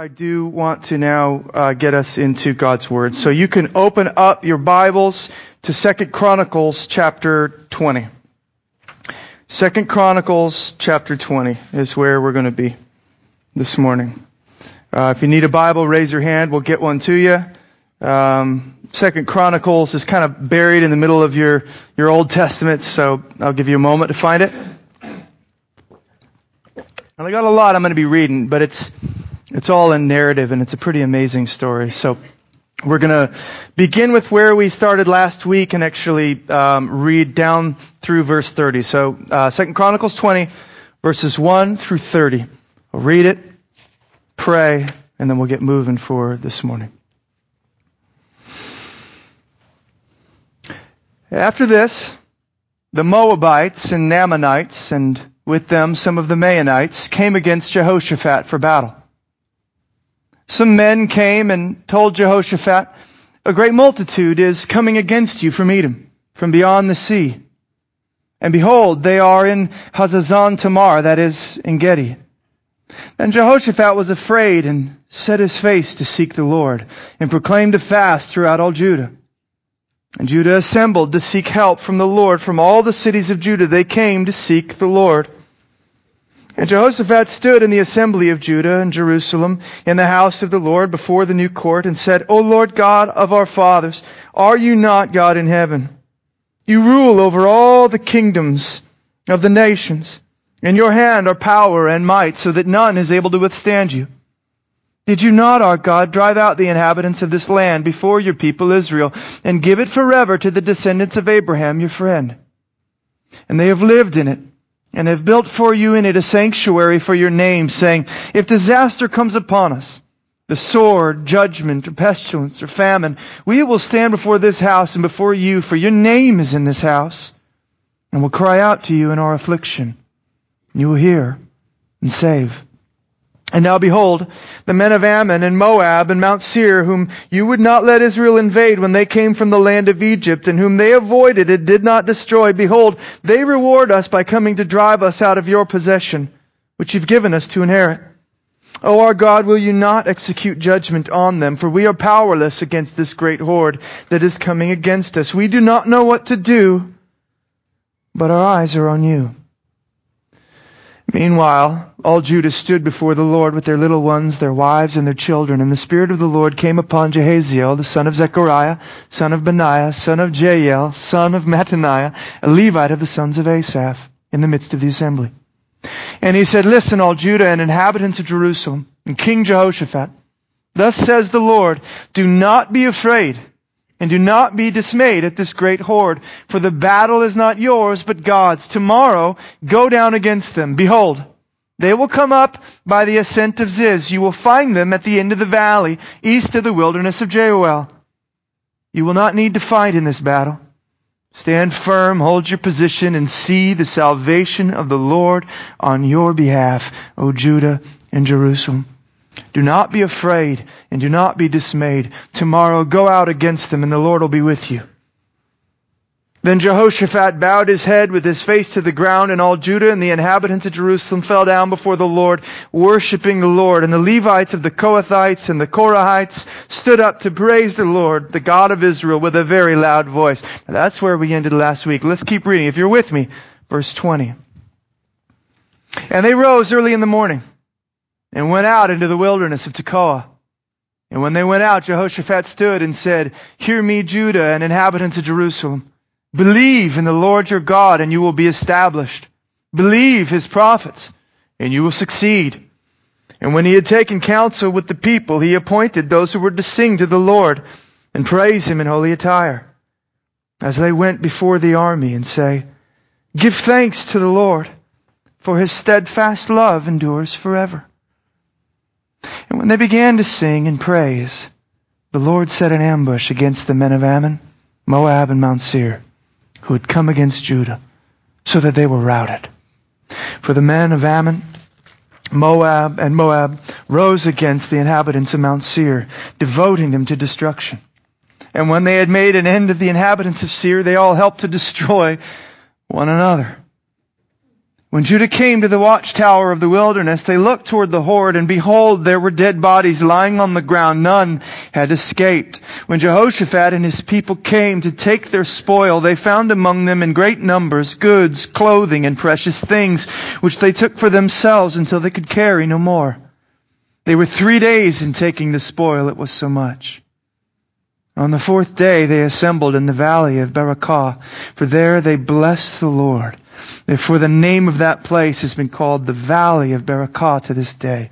I do want to now get us into God's Word. So you can open up your Bibles to 2 Chronicles chapter 20. 2 Chronicles chapter 20 is where we're going to be this morning. If you need a Bible, raise your hand. We'll get one to you. 2 Chronicles is kind of buried in the middle of your Old Testament, so I'll give you a moment to find it. And I got a lot I'm going to be reading, but it's all in narrative, and it's a pretty amazing story. So we're going to begin with where we started last week and actually read down through verse 30. So 2 Chronicles 20, verses 1 through 30. We'll read it, pray, and then we'll get moving for this morning. After this, the Moabites and Ammonites, and with them some of the Meunites, came against Jehoshaphat for battle. Some men came and told Jehoshaphat, "A great multitude is coming against you from Edom, from beyond the sea. And behold, they are in Hazazon Tamar," that is, in Gedi. Then Jehoshaphat was afraid and set his face to seek the Lord and proclaimed a fast throughout all Judah. And Judah assembled to seek help from the Lord. From all the cities of Judah they came to seek the Lord. And Jehoshaphat stood in the assembly of Judah and Jerusalem in the house of the Lord before the new court and said, "O Lord God of our fathers, are you not God in heaven? You rule over all the kingdoms of the nations. In your hand are power and might, so that none is able to withstand you. Did you not, our God, drive out the inhabitants of this land before your people Israel and give it forever to the descendants of Abraham, your friend? And they have lived in it, and have built for you in it a sanctuary for your name, saying, if disaster comes upon us, the sword, judgment, or pestilence, or famine, we will stand before this house and before you, for your name is in this house, and will cry out to you in our affliction. You will hear and save. And now behold, the men of Ammon and Moab and Mount Seir, whom you would not let Israel invade when they came from the land of Egypt, and whom they avoided and did not destroy, behold, they reward us by coming to drive us out of your possession, which you've given us to inherit. O our God, will you not execute judgment on them? For we are powerless against this great horde that is coming against us. We do not know what to do, but our eyes are on you." Meanwhile, all Judah stood before the Lord with their little ones, their wives, and their children. And the Spirit of the Lord came upon Jehaziel, the son of Zechariah, son of Benaiah, son of Jael, son of Mattaniah, a Levite of the sons of Asaph, in the midst of the assembly. And he said, "Listen, all Judah and inhabitants of Jerusalem, and King Jehoshaphat. Thus says the Lord, do not be afraid, and do not be dismayed at this great horde, for the battle is not yours, but God's. Tomorrow go down against them. Behold, they will come up by the ascent of Ziz. You will find them at the end of the valley, east of the wilderness of Jael. You will not need to fight in this battle. Stand firm, hold your position, and see the salvation of the Lord on your behalf, O Judah and Jerusalem. Do not be afraid and do not be dismayed. Tomorrow go out against them and the Lord will be with you." Then Jehoshaphat bowed his head with his face to the ground, and all Judah and the inhabitants of Jerusalem fell down before the Lord, worshiping the Lord. And the Levites of the Kohathites and the Korahites stood up to praise the Lord, the God of Israel, with a very loud voice. Now that's where we ended last week. Let's keep reading. If you're with me, verse 20. "And they rose early in the morning and went out into the wilderness of Tekoa. And when they went out, Jehoshaphat stood and said, 'Hear me, Judah and inhabitants of Jerusalem. Believe in the Lord your God, and you will be established. Believe his prophets, and you will succeed.' And when he had taken counsel with the people, he appointed those who were to sing to the Lord and praise him in holy attire, as they went before the army and say, 'Give thanks to the Lord, for his steadfast love endures forever.' And when they began to sing and praise, the Lord set an ambush against the men of Ammon, Moab, and Mount Seir, who had come against Judah, so that they were routed. For the men of Ammon, Moab rose against the inhabitants of Mount Seir, devoting them to destruction. And when they had made an end of the inhabitants of Seir, they all helped to destroy one another. When Judah came to the watchtower of the wilderness, they looked toward the horde, and behold, there were dead bodies lying on the ground. None had escaped. When Jehoshaphat and his people came to take their spoil, they found among them in great numbers goods, clothing, and precious things, which they took for themselves until they could carry no more. They were 3 days in taking the spoil. It was so much. On the fourth day, they assembled in the valley of Barakah, for there they blessed the Lord. Therefore, the name of that place has been called the Valley of Barakah to this day.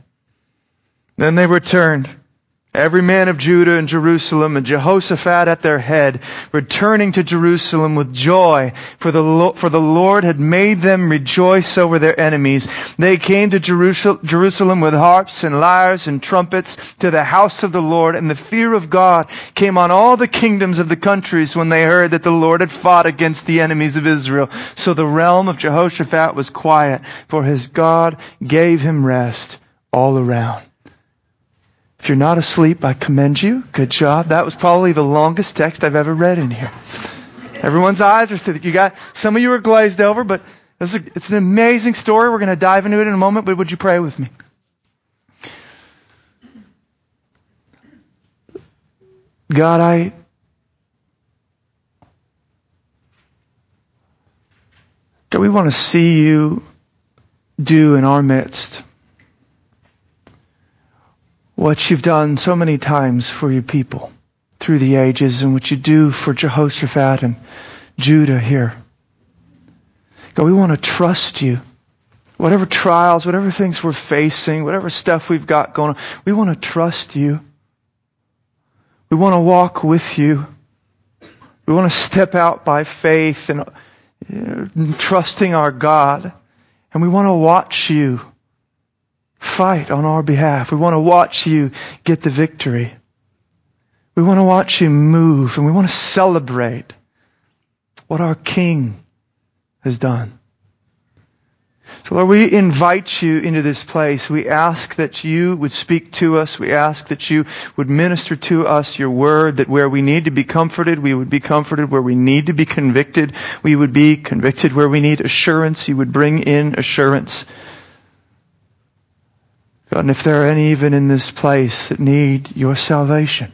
Then they returned, every man of Judah and Jerusalem, and Jehoshaphat at their head, returning to Jerusalem with joy, for the Lord had made them rejoice over their enemies. They came to Jerusalem with harps and lyres and trumpets to the house of the Lord, and the fear of God came on all the kingdoms of the countries when they heard that the Lord had fought against the enemies of Israel. So the realm of Jehoshaphat was quiet, for his God gave him rest all around. If you're not asleep, I commend you. Good job. That was probably the longest text I've ever read in here. Everyone's eyes are still, some of you are glazed over, but it's an amazing story. We're going to dive into it in a moment, but would you pray with me? God, God, we want to see you do in our midst what you've done so many times for your people through the ages, and what you do for Jehoshaphat and Judah here. God, we want to trust you. Whatever trials, whatever things we're facing, whatever stuff we've got going on, we want to trust you. We want to walk with you. We want to step out by faith and trusting our God. And we want to watch you fight on our behalf. We want to watch you get the victory. We want to watch you move, and we want to celebrate what our King has done. So Lord, we invite you into this place. We ask that you would speak to us. We ask that you would minister to us your word, that where we need to be comforted, we would be comforted. Where we need to be convicted, we would be convicted. Where we need assurance, you would bring in assurance. God, and if there are any even in this place that need your salvation,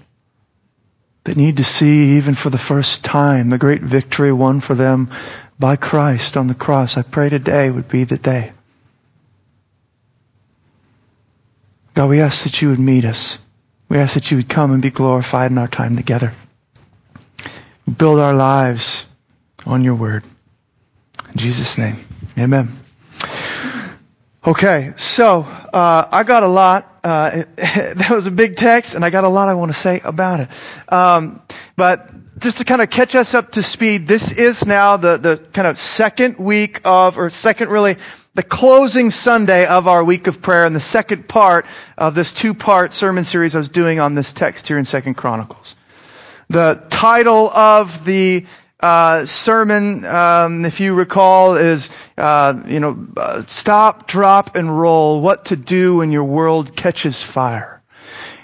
that need to see even for the first time the great victory won for them by Christ on the cross, I pray today would be the day. God, we ask that you would meet us. We ask that you would come and be glorified in our time together. Build our lives on your word. In Jesus' name, amen. Okay, so I got a lot. That was a big text, and I got a lot I want to say about it. But just to kind of catch us up to speed, this is now the kind of second week of, or second really, the closing Sunday of our week of prayer, and the second part of this two-part sermon series I was doing on this text here in 2 Chronicles. The title of the sermon, if you recall, is stop, drop, and roll. What to do when your world catches fire.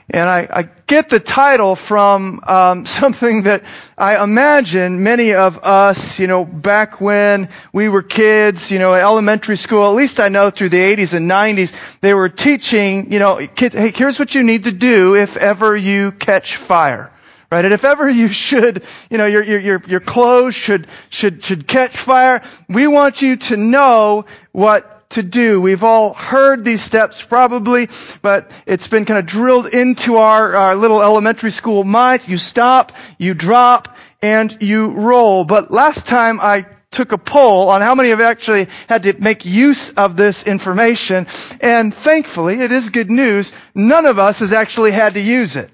And I get the title from something that I imagine many of us, back when we were kids, elementary school. At least I know through the 80s and 90s, they were teaching, kids, hey, here's what you need to do if ever you catch fire. Right, and if ever you should, your clothes should catch fire, we want you to know what to do. We've all heard these steps probably, but it's been kind of drilled into our little elementary school minds. You stop, you drop, and you roll. But last time I took a poll on how many of you actually had to make use of this information, and thankfully, it is good news, none of us has actually had to use it.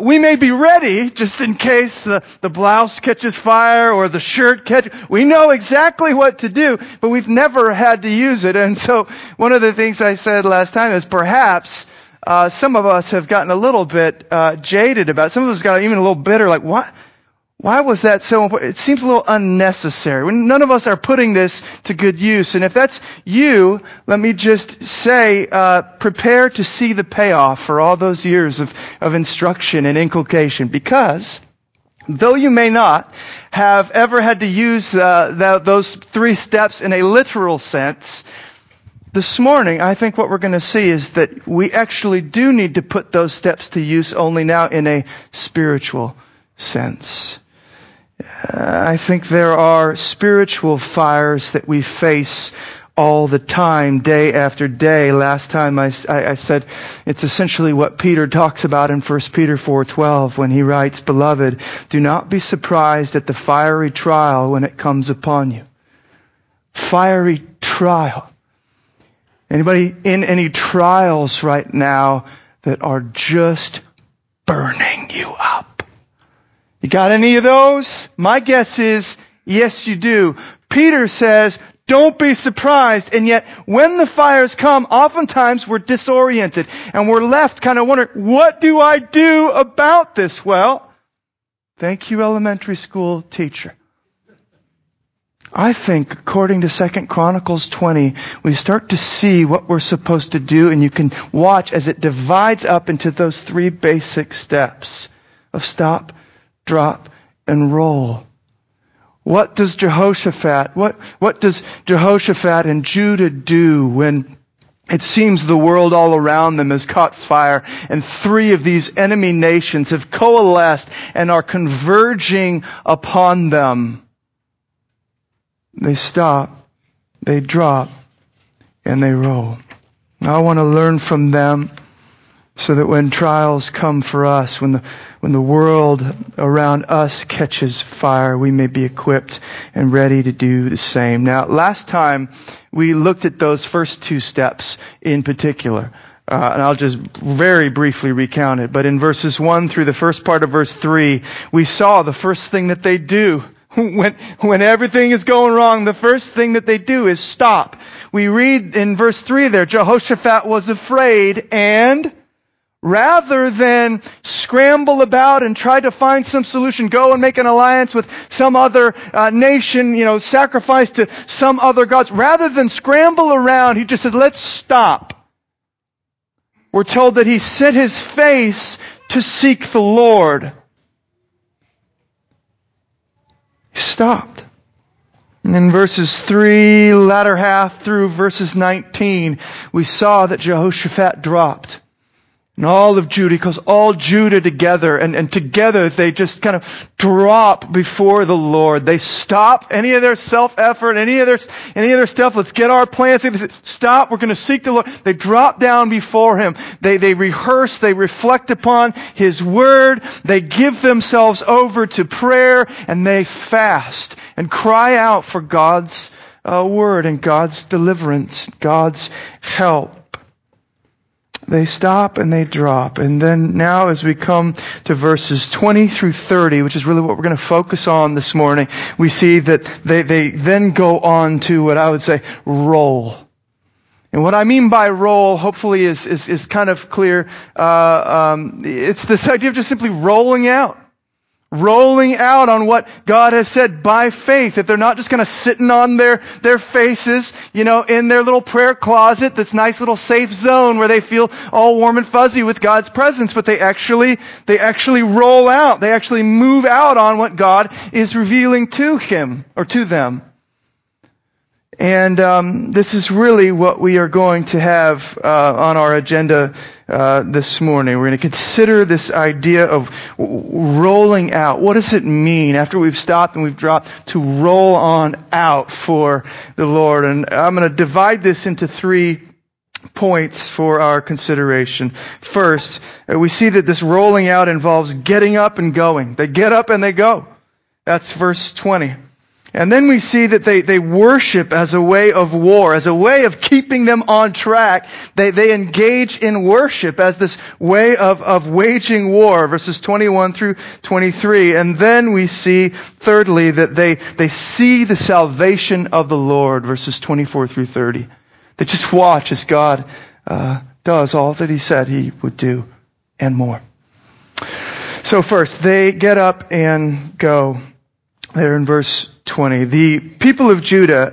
We may be ready just in case the blouse catches fire or the shirt catches. We know exactly what to do, but we've never had to use it. And so one of the things I said last time is perhaps some of us have gotten a little bit jaded about it. Some of us got even a little bitter, like, what? Why was that so important? It seems a little unnecessary. None of us are putting this to good use. And if that's you, let me just say, prepare to see the payoff for all those years of instruction and inculcation. Because Though you may not have ever had to use those three steps in a literal sense, this morning I think what we're going to see is that we actually do need to put those steps to use, only now in a spiritual sense. I think there are spiritual fires that we face all the time, day after day. Last time I said it's essentially what Peter talks about in 1 Peter 4:12 when he writes, "Beloved, do not be surprised at the fiery trial when it comes upon you." Fiery trial. Anybody in any trials right now that are just burning you up? You got any of those? My guess is yes, you do. Peter says, don't be surprised. And yet, when the fires come, oftentimes we're disoriented and we're left kind of wondering, what do I do about this? Well, thank you, elementary school teacher. I think, according to 2 Chronicles 20, we start to see what we're supposed to do, and you can watch as it divides up into those three basic steps of stop, drop, and roll. What does Jehoshaphat and Judah do when it seems the world all around them has caught fire and three of these enemy nations have coalesced and are converging upon them? They stop, they drop, and they roll. I want to learn from them so that when trials come for us, when the world around us catches fire, we may be equipped and ready to do the same. Now, last time we looked at those first two steps in particular. And I'll just very briefly recount it. But in verses 1 through the first part of verse 3, we saw the first thing that they do. When everything is going wrong, the first thing that they do is stop. We read in verse 3 there, Jehoshaphat was afraid, and rather than scramble about and try to find some solution, go and make an alliance with some other nation, sacrifice to some other gods, rather than scramble around, he just said, let's stop. We're told that he set his face to seek the Lord. He stopped. And in verses 3, latter half through verses 19, we saw that Jehoshaphat dropped. And all of Judah, he calls all Judah together, and together they just kind of drop before the Lord. They stop any of their self-effort, any of their stuff. Let's get our plans. Stop. We're going to seek the Lord. They drop down before Him. They rehearse. They reflect upon His Word. They give themselves over to prayer, and they fast and cry out for God's Word and God's deliverance, God's help. They stop and they drop. And then now as we come to verses 20 through 30, which is really what we're going to focus on this morning, we see that they then go on to what I would say roll. And what I mean by roll, hopefully, is kind of clear. It's this idea of just simply rolling out. Rolling out on what God has said by faith, that they're not just kind of sitting on their faces, in their little prayer closet, this nice little safe zone where they feel all warm and fuzzy with God's presence, but they actually roll out. They actually move out on what God is revealing to him or to them. And this is really what we are going to have on our agenda this morning. We're going to consider this idea of rolling out. What does it mean after we've stopped and we've dropped to roll on out for the Lord? And I'm going to divide this into 3 points for our consideration. First, we see that this rolling out involves getting up and going. They get up and they go. That's verse 20. And then we see that they worship as a way of war, as a way of keeping them on track. They engage in worship as this way of waging war, verses 21 through 23. And then we see, thirdly, that they see the salvation of the Lord, verses 24 through 30. They just watch as God does all that He said He would do and more. So first, they get up and go. There in verse 20. The people of Judah,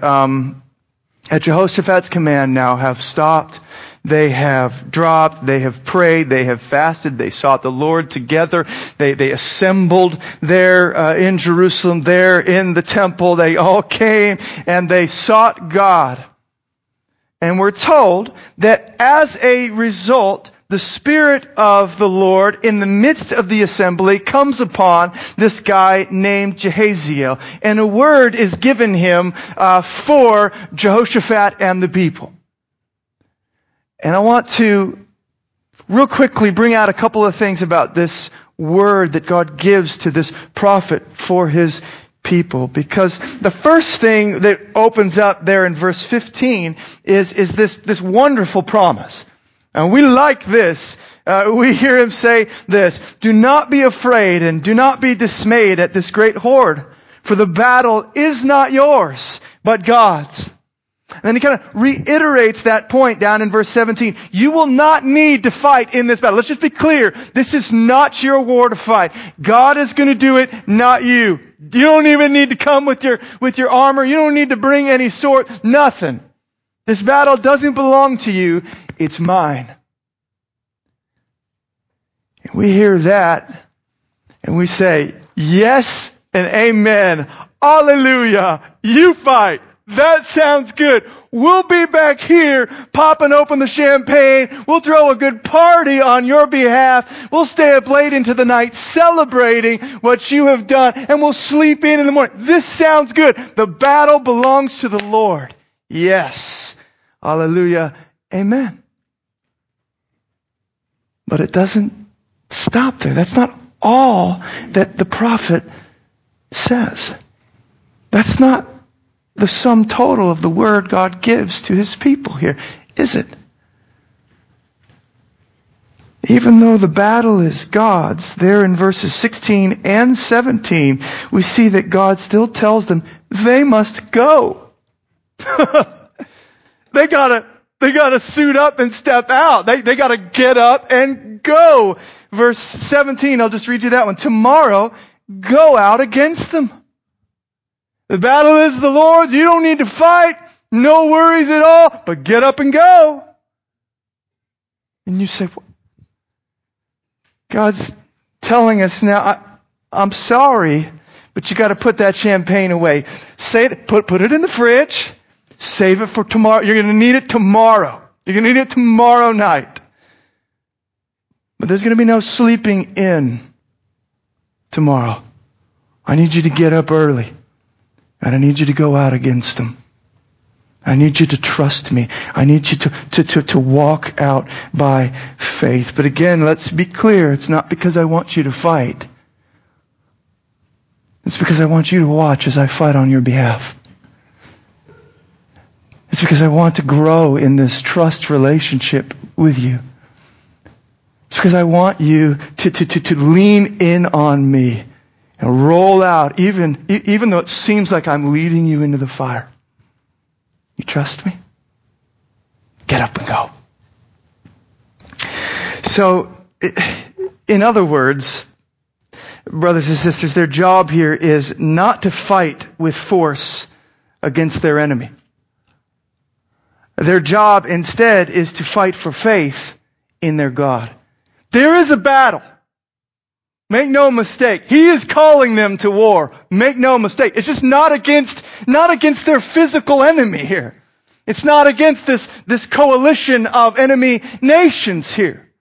at Jehoshaphat's command now, have stopped. They have dropped, they have prayed, they have fasted, they sought the Lord together, they assembled there in Jerusalem, there in the temple. They all came and they sought God. And we're told that as a result, the Spirit of the Lord in the midst of the assembly comes upon this guy named Jehaziel, and a word is given him for Jehoshaphat and the people. And I want to real quickly bring out a couple of things about this word that God gives to this prophet for his people, because the first thing that opens up there in verse 15 is this wonderful promise. And we like this. We hear him say this: "Do not be afraid and do not be dismayed at this great horde, for the battle is not yours, but God's." And then he kind of reiterates that point down in verse 17. You will not need to fight in this battle. Let's just be clear. This is not your war to fight. God is going to do it, not you. You don't even need to come with your armor. You don't need to bring any sword, nothing. This battle doesn't belong to you. It's mine. And we hear that and we say, yes and amen. Hallelujah. You fight. That sounds good. We'll be back here popping open the champagne. We'll throw a good party on your behalf. We'll stay up late into the night celebrating what you have done, and we'll sleep in the morning. This sounds good. The battle belongs to the Lord. Yes. Hallelujah. Amen. But it doesn't stop there. That's not all that the prophet says. That's not the sum total of the word God gives to his people here, is it? Even though the battle is God's, there in verses 16 and 17, we see that God still tells them they must go. They gotta suit up and step out. They gotta get up and go. Verse 17, I'll just read you that one. Tomorrow, go out against them. The battle is the Lord's. You don't need to fight. No worries at all. But get up and go. And you say, well, God's telling us now, I'm sorry, but you gotta put that champagne away. Put it in the fridge. Save it for tomorrow. You're going to need it tomorrow. You're going to need it tomorrow night. But there's going to be no sleeping in tomorrow. I need you to get up early. And I need you to go out against them. I need you to trust me. I need you to walk out by faith. But again, let's be clear. It's not because I want you to fight. It's because I want you to watch as I fight on your behalf. It's because I want to grow in this trust relationship with you. It's because I want you to lean in on me and roll out, even though it seems like I'm leading you into the fire. You trust me? Get up and go. So, in other words, brothers and sisters, their job here is not to fight with force against their enemy. Their job instead is to fight for faith in their God. There is a battle. Make no mistake. He is calling them to war. Make no mistake. It's just not against their physical enemy here. It's not against this coalition of enemy nations here.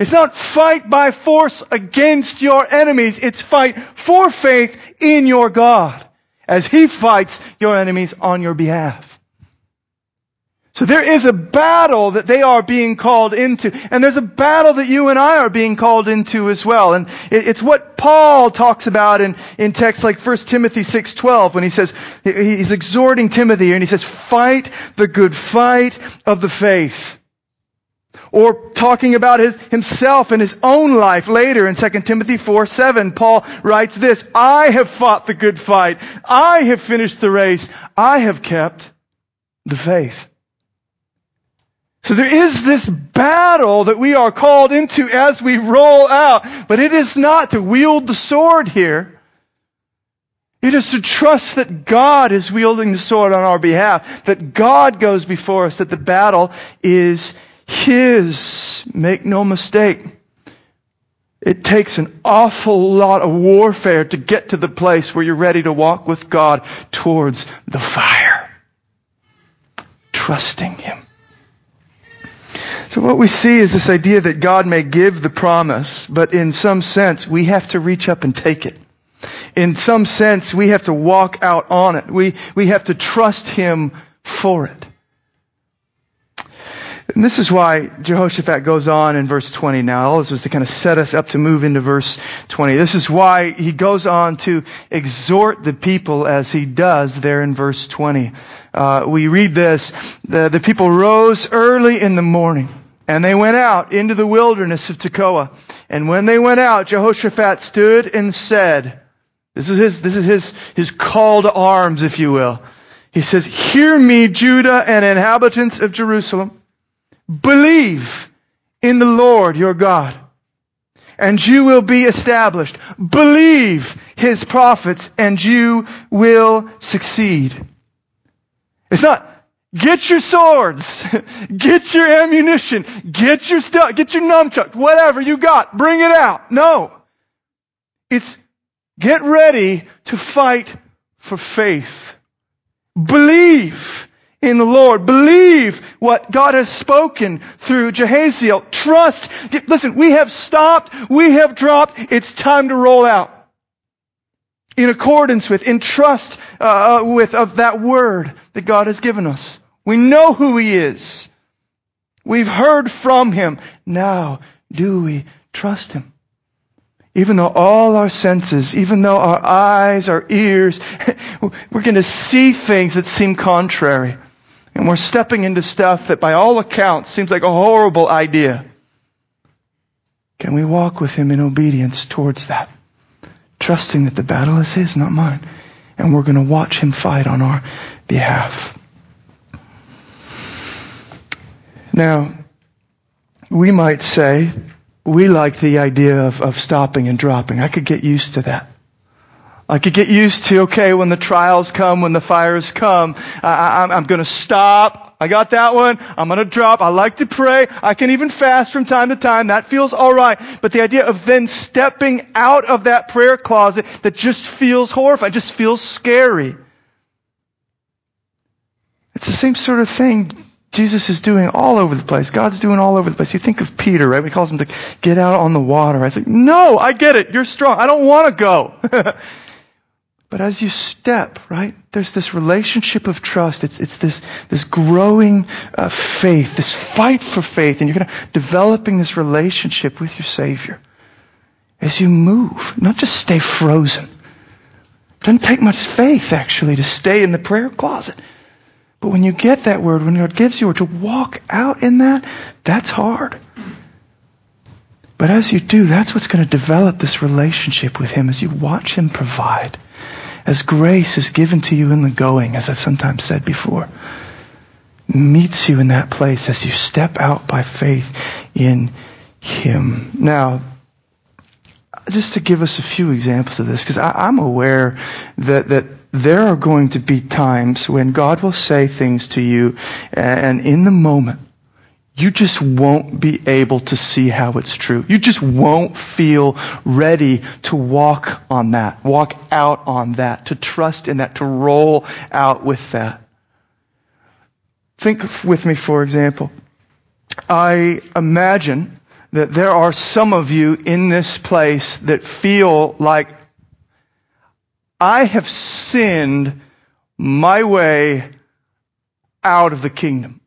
It's not fight by force against your enemies. It's fight for faith in your God as He fights your enemies on your behalf. So there is a battle that they are being called into. And there's a battle that you and I are being called into as well. And it's what Paul talks about in texts like 1 Timothy 6:12, when he says, he's exhorting Timothy, and he says, fight the good fight of the faith. Or talking about himself and his own life later in 2 Timothy 4:7, Paul writes this: I have fought the good fight. I have finished the race. I have kept the faith. So there is this battle that we are called into as we roll out, but it is not to wield the sword here. It is to trust that God is wielding the sword on our behalf, that God goes before us, that the battle is His. Make no mistake. It takes an awful lot of warfare to get to the place where you're ready to walk with God towards the fire. Trusting Him. So what we see is this idea that God may give the promise, but in some sense we have to reach up and take it. In some sense, we have to walk out on it. We have to trust Him for it. And this is why Jehoshaphat goes on in verse 20 now. All this was to kind of set us up to move into verse 20. This is why he goes on to exhort the people as he does there in verse 20. We read this, the people rose early in the morning, and they went out into the wilderness of Tekoa. And when they went out, Jehoshaphat stood and said, This is his call to arms, if you will. He says, "Hear me, Judah and inhabitants of Jerusalem. Believe in the Lord your God, and you will be established. Believe His prophets, and you will succeed." It's not, get your swords, get your ammunition, get your stuff, get your nunchuck, whatever you got, bring it out. No. It's get ready to fight for faith. Believe in the Lord. Believe what God has spoken through Jehaziel. Trust. Listen, we have stopped. We have dropped. It's time to roll out. In accordance with, in trust with of that word that God has given us. We know who He is. We've heard from Him. Now, do we trust Him? Even though all our senses, even though our eyes, our ears, we're going to see things that seem contrary. And we're stepping into stuff that by all accounts seems like a horrible idea. Can we walk with Him in obedience towards that? Trusting that the battle is His, not mine. And we're going to watch Him fight on our behalf. Now, we might say, we like the idea of stopping and dropping. I could get used to that. I could get used to, okay, when the trials come, when the fires come, I'm going to stop. I got that one. I'm going to drop. I like to pray. I can even fast from time to time. That feels all right. But the idea of then stepping out of that prayer closet that just feels horrifying, just feels scary. It's the same sort of thing Jesus is doing all over the place. God's doing all over the place. You think of Peter, right? He calls him to get out on the water. I was like, no, I get it. You're strong. I don't want to go. But as you step, right, there's this relationship of trust. It's this growing faith, this fight for faith, and you're going to developing this relationship with your Savior as you move, not just stay frozen. It doesn't take much faith actually to stay in the prayer closet. But when you get that word, when God gives you, or to walk out in that, that's hard. But as you do, that's what's going to develop this relationship with Him as you watch Him provide. As grace is given to you in the going, as I've sometimes said before, meets you in that place as you step out by faith in Him. Now, just to give us a few examples of this, because I'm aware that there are going to be times when God will say things to you, and in the moment, you just won't be able to see how it's true. You just won't feel ready to walk on that, walk out on that, to trust in that, to roll out with that. Think with me, for example. I imagine that there are some of you in this place that feel like, I have sinned my way out of the kingdom.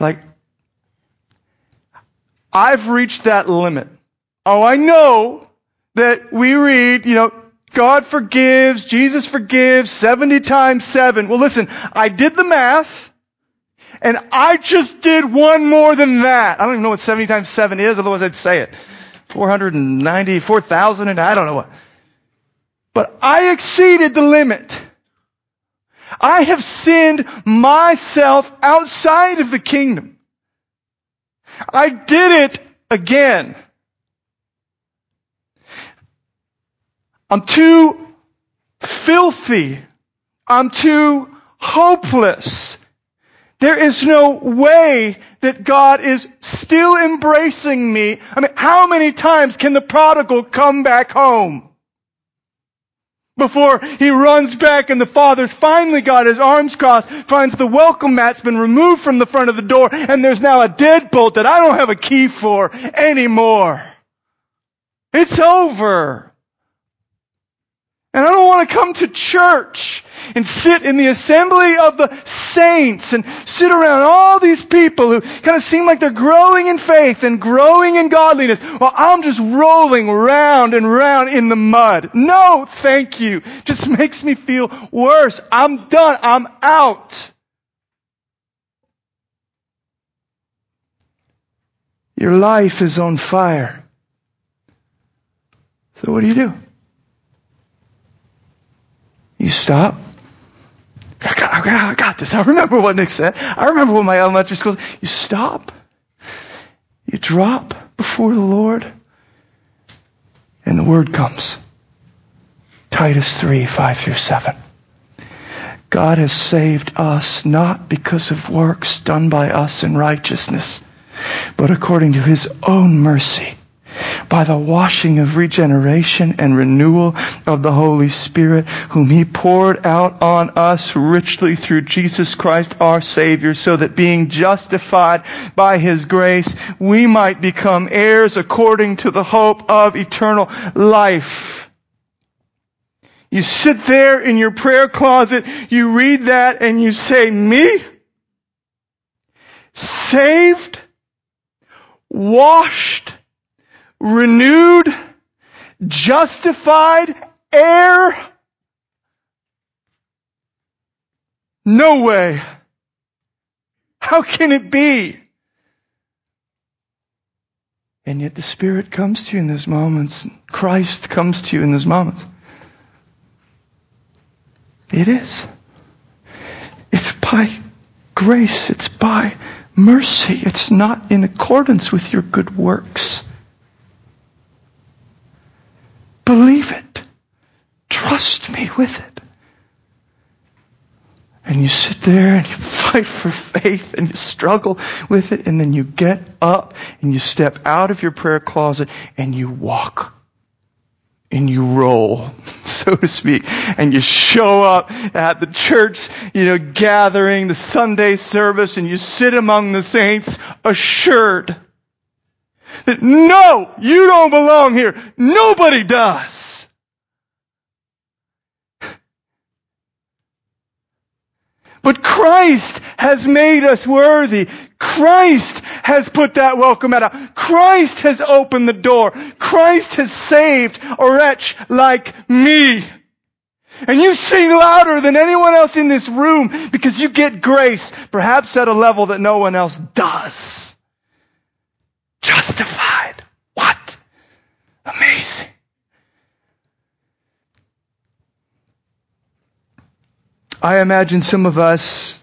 Like, I've reached that limit. Oh, I know that we read, God forgives, Jesus forgives, 70 times 7. Well, listen, I did the math, and I just did one more than that. I don't even know what 70 times 7 is, otherwise I'd say it. 494,000, and I don't know what. But I exceeded the limit. I have sinned myself outside of the kingdom. I did it again. I'm too filthy. I'm too hopeless. There is no way that God is still embracing me. I mean, how many times can the prodigal come back home before he runs back and the father's finally got his arms crossed, finds the welcome mat's been removed from the front of the door, and there's now a deadbolt that I don't have a key for anymore. It's over. And I don't want to come to church and sit in the assembly of the saints and sit around all these people who kind of seem like they're growing in faith and growing in godliness while I'm just rolling round and round in the mud. No, thank you. Just makes me feel worse. I'm done. I'm out. Your life is on fire. So what do? You stop. I got this. I remember what Nick said. I remember what my elementary school said. You stop. You drop before the Lord. And the word comes. Titus 3, 5 through 7. God has saved us not because of works done by us in righteousness, but according to his own mercy, by the washing of regeneration and renewal of the Holy Spirit, whom he poured out on us richly through Jesus Christ our Savior, so that being justified by his grace, we might become heirs according to the hope of eternal life. You sit there in your prayer closet, you read that, and you say, me? Saved? Washed? Renewed, justified, heir? No way. How can it be? And yet the Spirit comes to you in those moments. And Christ comes to you in those moments. It is. It's by grace. It's by mercy. It's not in accordance with your good works. Believe it. Trust me with it. And you sit there and you fight for faith and you struggle with it, and then you get up and you step out of your prayer closet and you walk and you roll, so to speak, and you show up at the church, gathering, the Sunday service, and you sit among the saints assured that no, you don't belong here. Nobody does. But Christ has made us worthy. Christ has put that welcome mat out. Christ has opened the door. Christ has saved a wretch like me. And you sing louder than anyone else in this room because you get grace, perhaps at a level that no one else does. Justified. What? Amazing. I imagine some of us,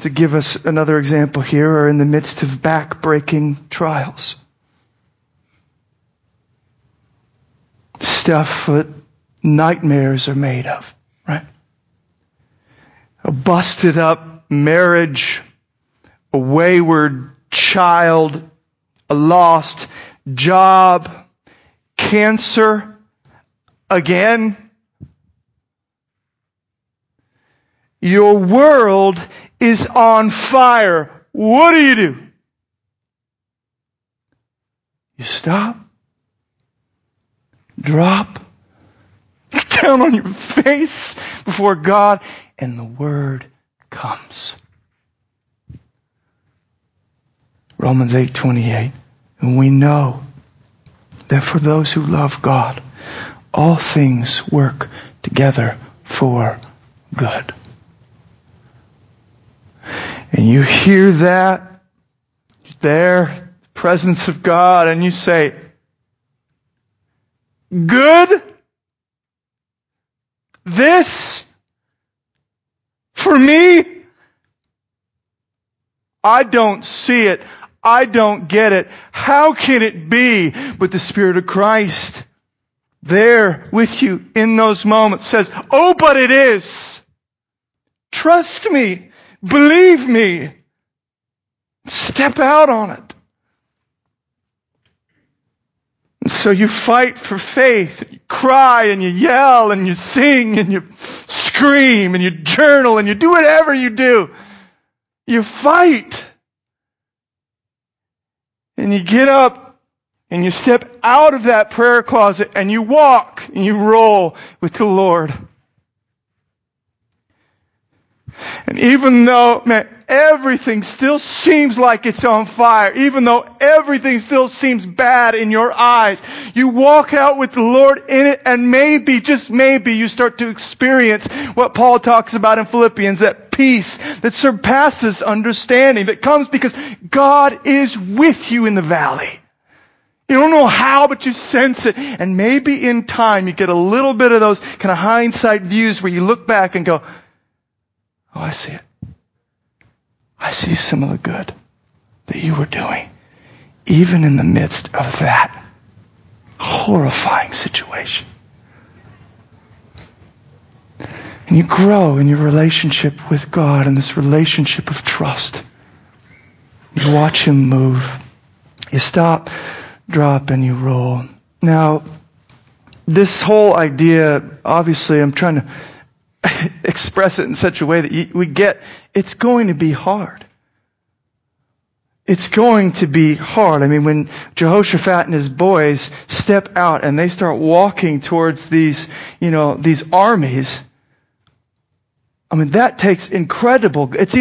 to give us another example here, are in the midst of back-breaking trials. Stuff that nightmares are made of, right? A busted up marriage, a wayward child, a lost job, cancer again. Your world is on fire. What do? You stop, drop, get down on your face before God, and the word comes. Romans 8:28, and we know that for those who love God, all things work together for good. And you hear that there, presence of God, and you say, good? This? For me? I don't see it. I don't get it. How can it be? But the Spirit of Christ there with you in those moments, says, oh, but it is. Trust me. Believe me. Step out on it. And so you fight for faith. You cry and you yell and you sing and you scream and you journal and you do whatever you do. You fight. And you get up and you step out of that prayer closet and you walk and you roll with the Lord. And even though, man, everything still seems like it's on fire, even though everything still seems bad in your eyes, you walk out with the Lord in it, and maybe, just maybe, you start to experience what Paul talks about in Philippians, that peace that surpasses understanding, that comes because God is with you in the valley. You don't know how, but you sense it. And maybe in time you get a little bit of those kind of hindsight views where you look back and go, oh, I see it. I see some of the good that you were doing, even in the midst of that horrifying situation. And you grow in your relationship with God and this relationship of trust. You watch Him move. You stop, drop, and you roll. Now, this whole idea, obviously, I'm trying to express it in such a way that we get it's going to be hard. It's going to be hard. I mean, when Jehoshaphat and his boys step out and they start walking towards these, these armies, I mean, that takes incredible. It's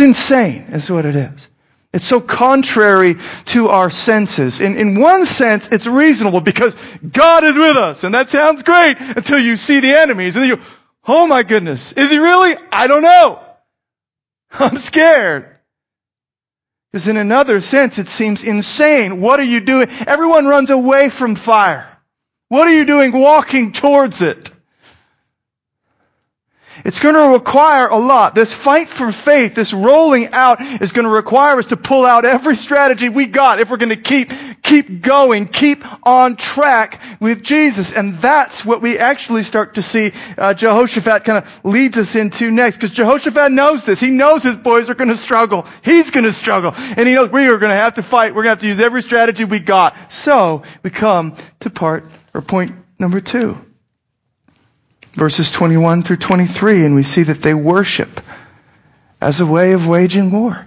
insane is what it is. It's so contrary to our senses. In one sense, it's reasonable because God is with us. And that sounds great until you see the enemies. And then you, oh my goodness, is He really? I don't know. I'm scared. Because in another sense, it seems insane. What are you doing? Everyone runs away from fire. What are you doing walking towards it? It's going to require a lot. This fight for faith, this rolling out, is going to require us to pull out every strategy we got if we're going to keep going, keep on track with Jesus. And that's what we actually start to see Jehoshaphat kind of leads us into next. Because Jehoshaphat knows this. He knows his boys are going to struggle. He's going to struggle. And he knows we are going to have to fight. We're going to have to use every strategy we got. So we come to point number 2. Verses 21 through 23, and we see that they worship as a way of waging war.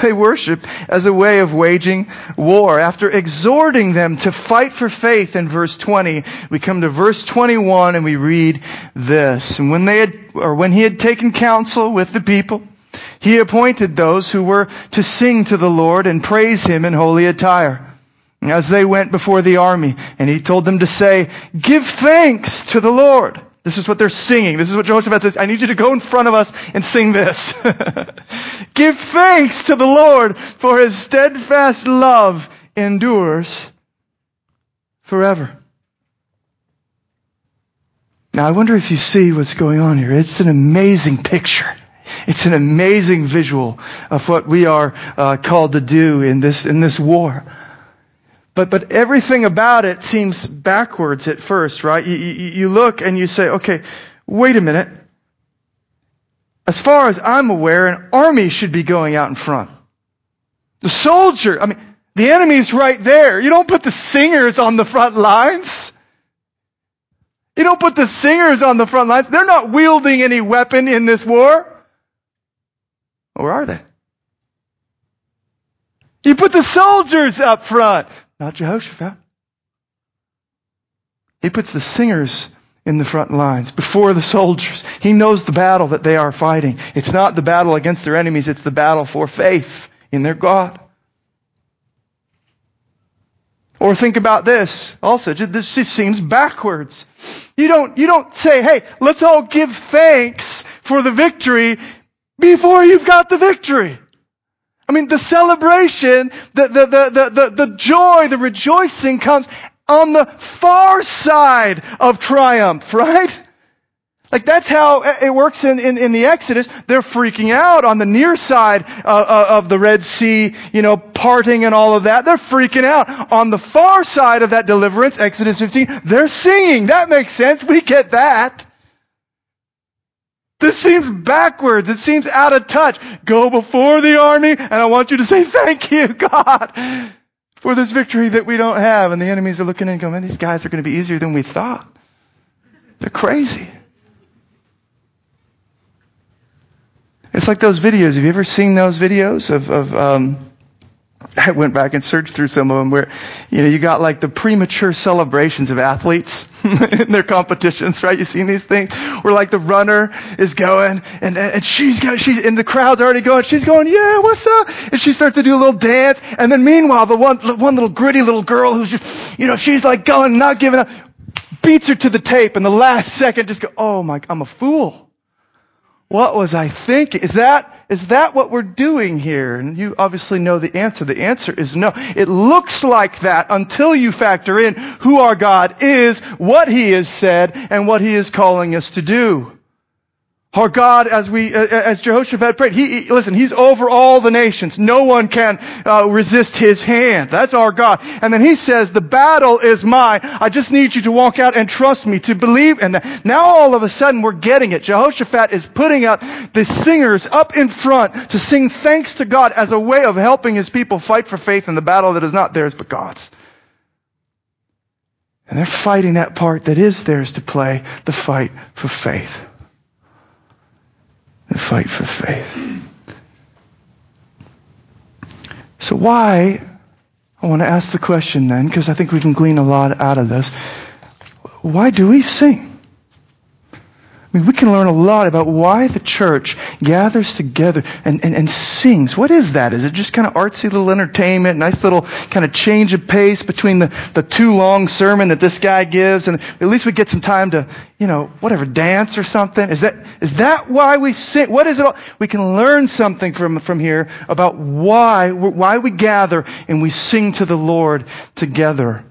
They worship as a way of waging war. After exhorting them to fight for faith in verse 20, we come to verse 21 and we read this. And when he had taken counsel with the people, he appointed those who were to sing to the Lord and praise Him in holy attire, as they went before the army, and he told them to say, give thanks to the Lord. This is what they're singing. This is what Jehoshaphat says, I need you to go in front of us and sing this. Give thanks to the Lord, for His steadfast love endures forever. Now, I wonder if you see what's going on here. It's an amazing picture. It's an amazing visual of what we are called to do in this war. But everything about it seems backwards at first, right? You look and you say, okay, wait a minute. As far as I'm aware, an army should be going out in front. The soldier, the enemy's right there. You don't put the singers on the front lines. They're not wielding any weapon in this war. Or are they? You put the soldiers up front. Not Jehoshaphat. He puts the singers in the front lines before the soldiers. He knows the battle that they are fighting. It's not the battle against their enemies. It's the battle for faith in their God. Or think about this also. This just seems backwards. You don't say, hey, let's all give thanks for the victory before you've got the victory. The celebration, the joy, the rejoicing comes on the far side of triumph, right? Like, that's how it works in the Exodus. They're freaking out on the near side of the Red Sea, you know, parting and all of that. They're freaking out. On the far side of that deliverance, Exodus 15, they're singing. That makes sense. We get that. This seems backwards. It seems out of touch. Go before the army, and I want you to say, thank you, God, for this victory that we don't have. And the enemies are looking in and going, man, these guys are going to be easier than we thought. They're crazy. It's like those videos. Have you ever seen those videos of I went back and searched through some of them where, you know, you got like the premature celebrations of athletes in their competitions, right? You've seen these things where like the runner is going and and the crowd's already going. She's going, yeah, what's up? And she starts to do a little dance. And then meanwhile, the one little gritty little girl who's just, you know, she's like going, not giving up, beats her to the tape. And the last second just go, oh my, I'm a fool. What was I thinking? Is that what we're doing here? And you obviously know the answer. The answer is no. It looks like that until you factor in who our God is, what He has said, and what He is calling us to do. Our God, as Jehoshaphat prayed, listen, He's over all the nations. No one can resist His hand. That's our God. And then He says, the battle is mine. I just need you to walk out and trust me, to believe in that. Now all of a sudden we're getting it. Jehoshaphat is putting up the singers up in front to sing thanks to God as a way of helping his people fight for faith in the battle that is not theirs but God's. And they're fighting that part that is theirs to play, the fight for faith. The fight for faith. So why, I want to ask the question then, because I think we can glean a lot out of this. Why do we sing? I mean, we can learn a lot about why the church gathers together and sings. What is that? Is it just kind of artsy little entertainment, nice little kind of change of pace between the too long sermon that this guy gives, and at least we get some time to, you know, whatever, dance or something? Is that why we sing? What is it all? We can learn something from here about why we gather and we sing to the Lord together.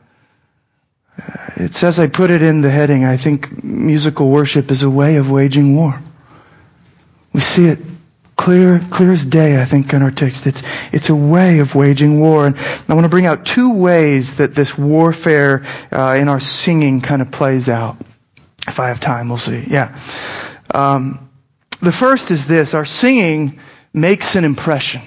It's as I put it in the heading, I think musical worship is a way of waging war. We see it clear as day, I think, in our text. It's a way of waging war. And I want to bring out two ways that this warfare in our singing kind of plays out. If I have time, we'll see. Yeah. The first is this. Our singing makes an impression.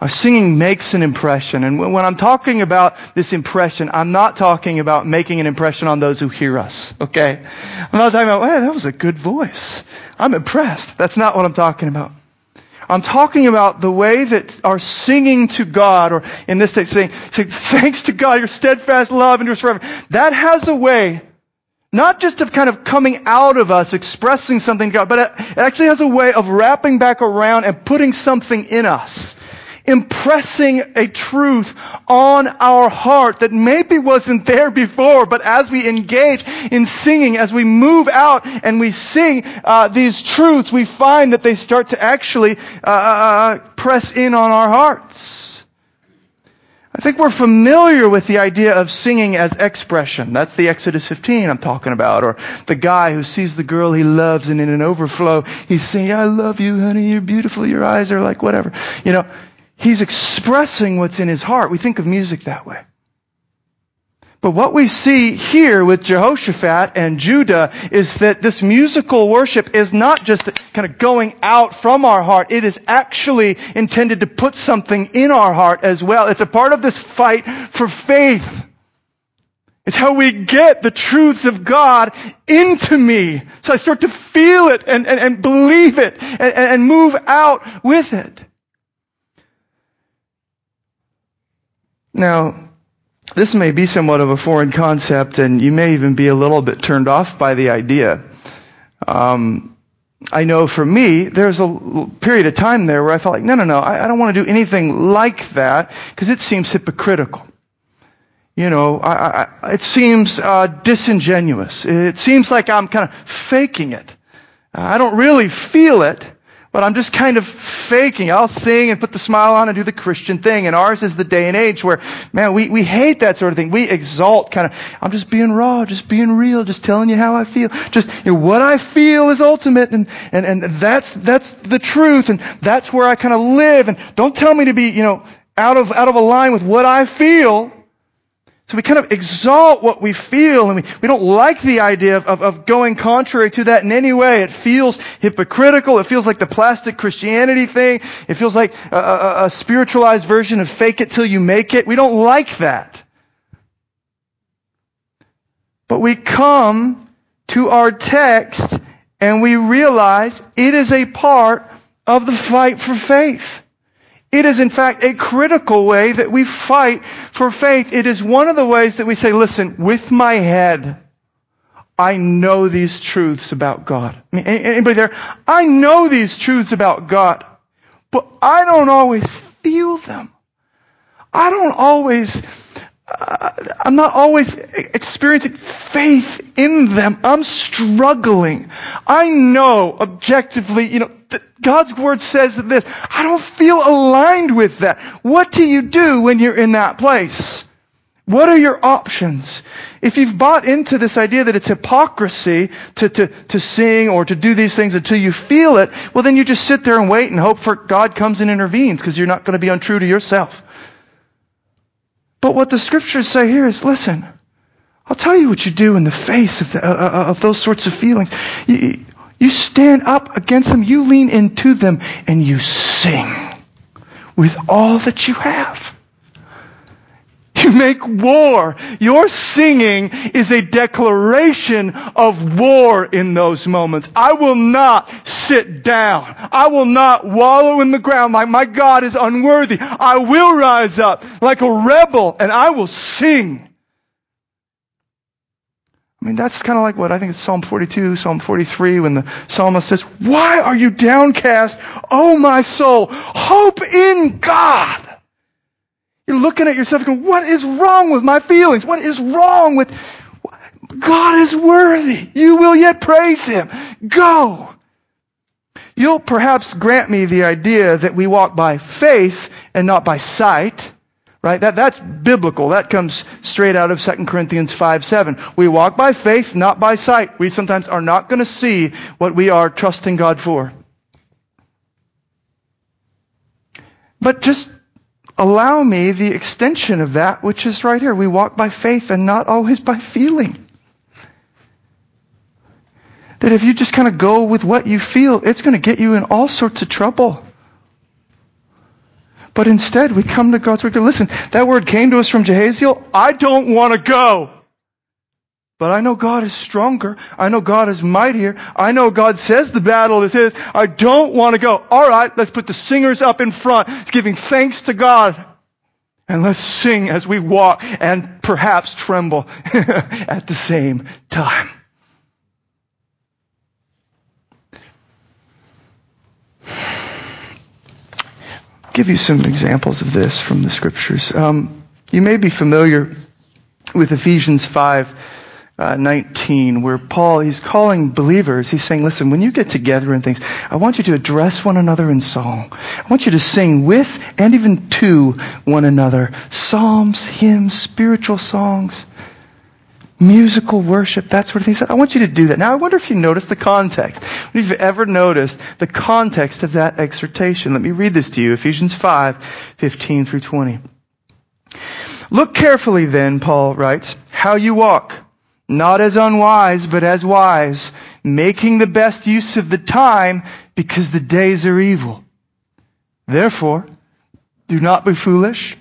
Our singing makes an impression. And when I'm talking about this impression, I'm not talking about making an impression on those who hear us, okay? I'm not talking about, hey, that was a good voice. I'm impressed. That's not what I'm talking about. I'm talking about the way that our singing to God, or in this text, saying, thanks to God, your steadfast love endures forever. That has a way, not just of kind of coming out of us, expressing something to God, but it actually has a way of wrapping back around and putting something in us. Impressing a truth on our heart that maybe wasn't there before, but as we engage in singing, as we move out and we sing these truths, we find that they start to actually press in on our hearts. I think we're familiar with the idea of singing as expression. That's the Exodus 15 I'm talking about, or the guy who sees the girl he loves and in an overflow, he's singing, I love you, honey, you're beautiful, your eyes are like whatever. You know, he's expressing what's in his heart. We think of music that way. But what we see here with Jehoshaphat and Judah is that this musical worship is not just kind of going out from our heart. It is actually intended to put something in our heart as well. It's a part of this fight for faith. It's how we get the truths of God into me. So I start to feel it and believe it and move out with it. Now, this may be somewhat of a foreign concept, and you may even be a little bit turned off by the idea. I know for me, there's a period of time there where I felt like, no, I don't want to do anything like that because it seems hypocritical. You know, it seems disingenuous. It seems like I'm kind of faking it. I don't really feel it. But I'm just kind of faking. I'll sing and put the smile on and do the Christian thing. And ours is the day and age where, man, we hate that sort of thing. We exalt kind of, I'm just being raw, just being real, just telling you how I feel. Just, you know, what I feel is ultimate, and that's the truth, and that's where I kind of live. And don't tell me to be, you know, out of line with what I feel. So we kind of exalt what we feel, and we don't like the idea of going contrary to that in any way. It feels hypocritical. It feels like the plastic Christianity thing. It feels like a spiritualized version of fake it till you make it. We don't like that. But we come to our text and we realize it is a part of the fight for faith. It is, in fact, a critical way that we fight for faith. It is one of the ways that we say, listen, with my head, I know these truths about God. I mean, anybody there? I know these truths about God, but I don't always feel them. I don't always, I'm not always experiencing faith in them. I'm struggling. I know objectively, you know, God's Word says this. I don't feel aligned with that. What do you do when you're in that place? What are your options? If you've bought into this idea that it's hypocrisy to sing or to do these things until you feel it, well, then you just sit there and wait and hope for God comes and intervenes, because you're not going to be untrue to yourself. But what the Scriptures say here is, listen, I'll tell you what you do in the face of those sorts of feelings. You stand up against them, you lean into them, and you sing with all that you have. You make war. Your singing is a declaration of war in those moments. I will not sit down. I will not wallow in the ground like my God is unworthy. I will rise up like a rebel, and I will sing. I mean, that's kind of like what I think it's Psalm 42, Psalm 43, when the psalmist says, why are you downcast, O my soul? Hope in God. You're looking at yourself and going, what is wrong with my feelings? What is wrong with... God is worthy. You will yet praise Him. Go. You'll perhaps grant me the idea that we walk by faith and not by sight. Right? That's biblical. That comes straight out of 2 Corinthians 5:7. We walk by faith, not by sight. We sometimes are not going to see what we are trusting God for. But just allow me the extension of that, which is right here. We walk by faith and not always by feeling. That if you just kind of go with what you feel, it's going to get you in all sorts of trouble. But instead, we come to God's Word. Listen, that word came to us from Jehaziel. I don't want to go. But I know God is stronger. I know God is mightier. I know God says the battle is His. I don't want to go. All right, let's put the singers up in front. It's giving thanks to God. And let's sing as we walk and perhaps tremble at the same time. Give you some examples of this from the Scriptures. You may be familiar with Ephesians 5:19, where Paul, he's calling believers. He's saying, listen, when you get together and things, I want you to address one another in song. I want you to sing with and even to one another. Psalms, hymns, spiritual songs, musical worship, that sort of thing. So I want you to do that. Now, I wonder if you noticed the context. If you've ever noticed the context of that exhortation. Let me read this to you, Ephesians 5:15 through 20. Look carefully then, Paul writes, how you walk, not as unwise, but as wise, making the best use of the time, because the days are evil. Therefore, do not be foolish,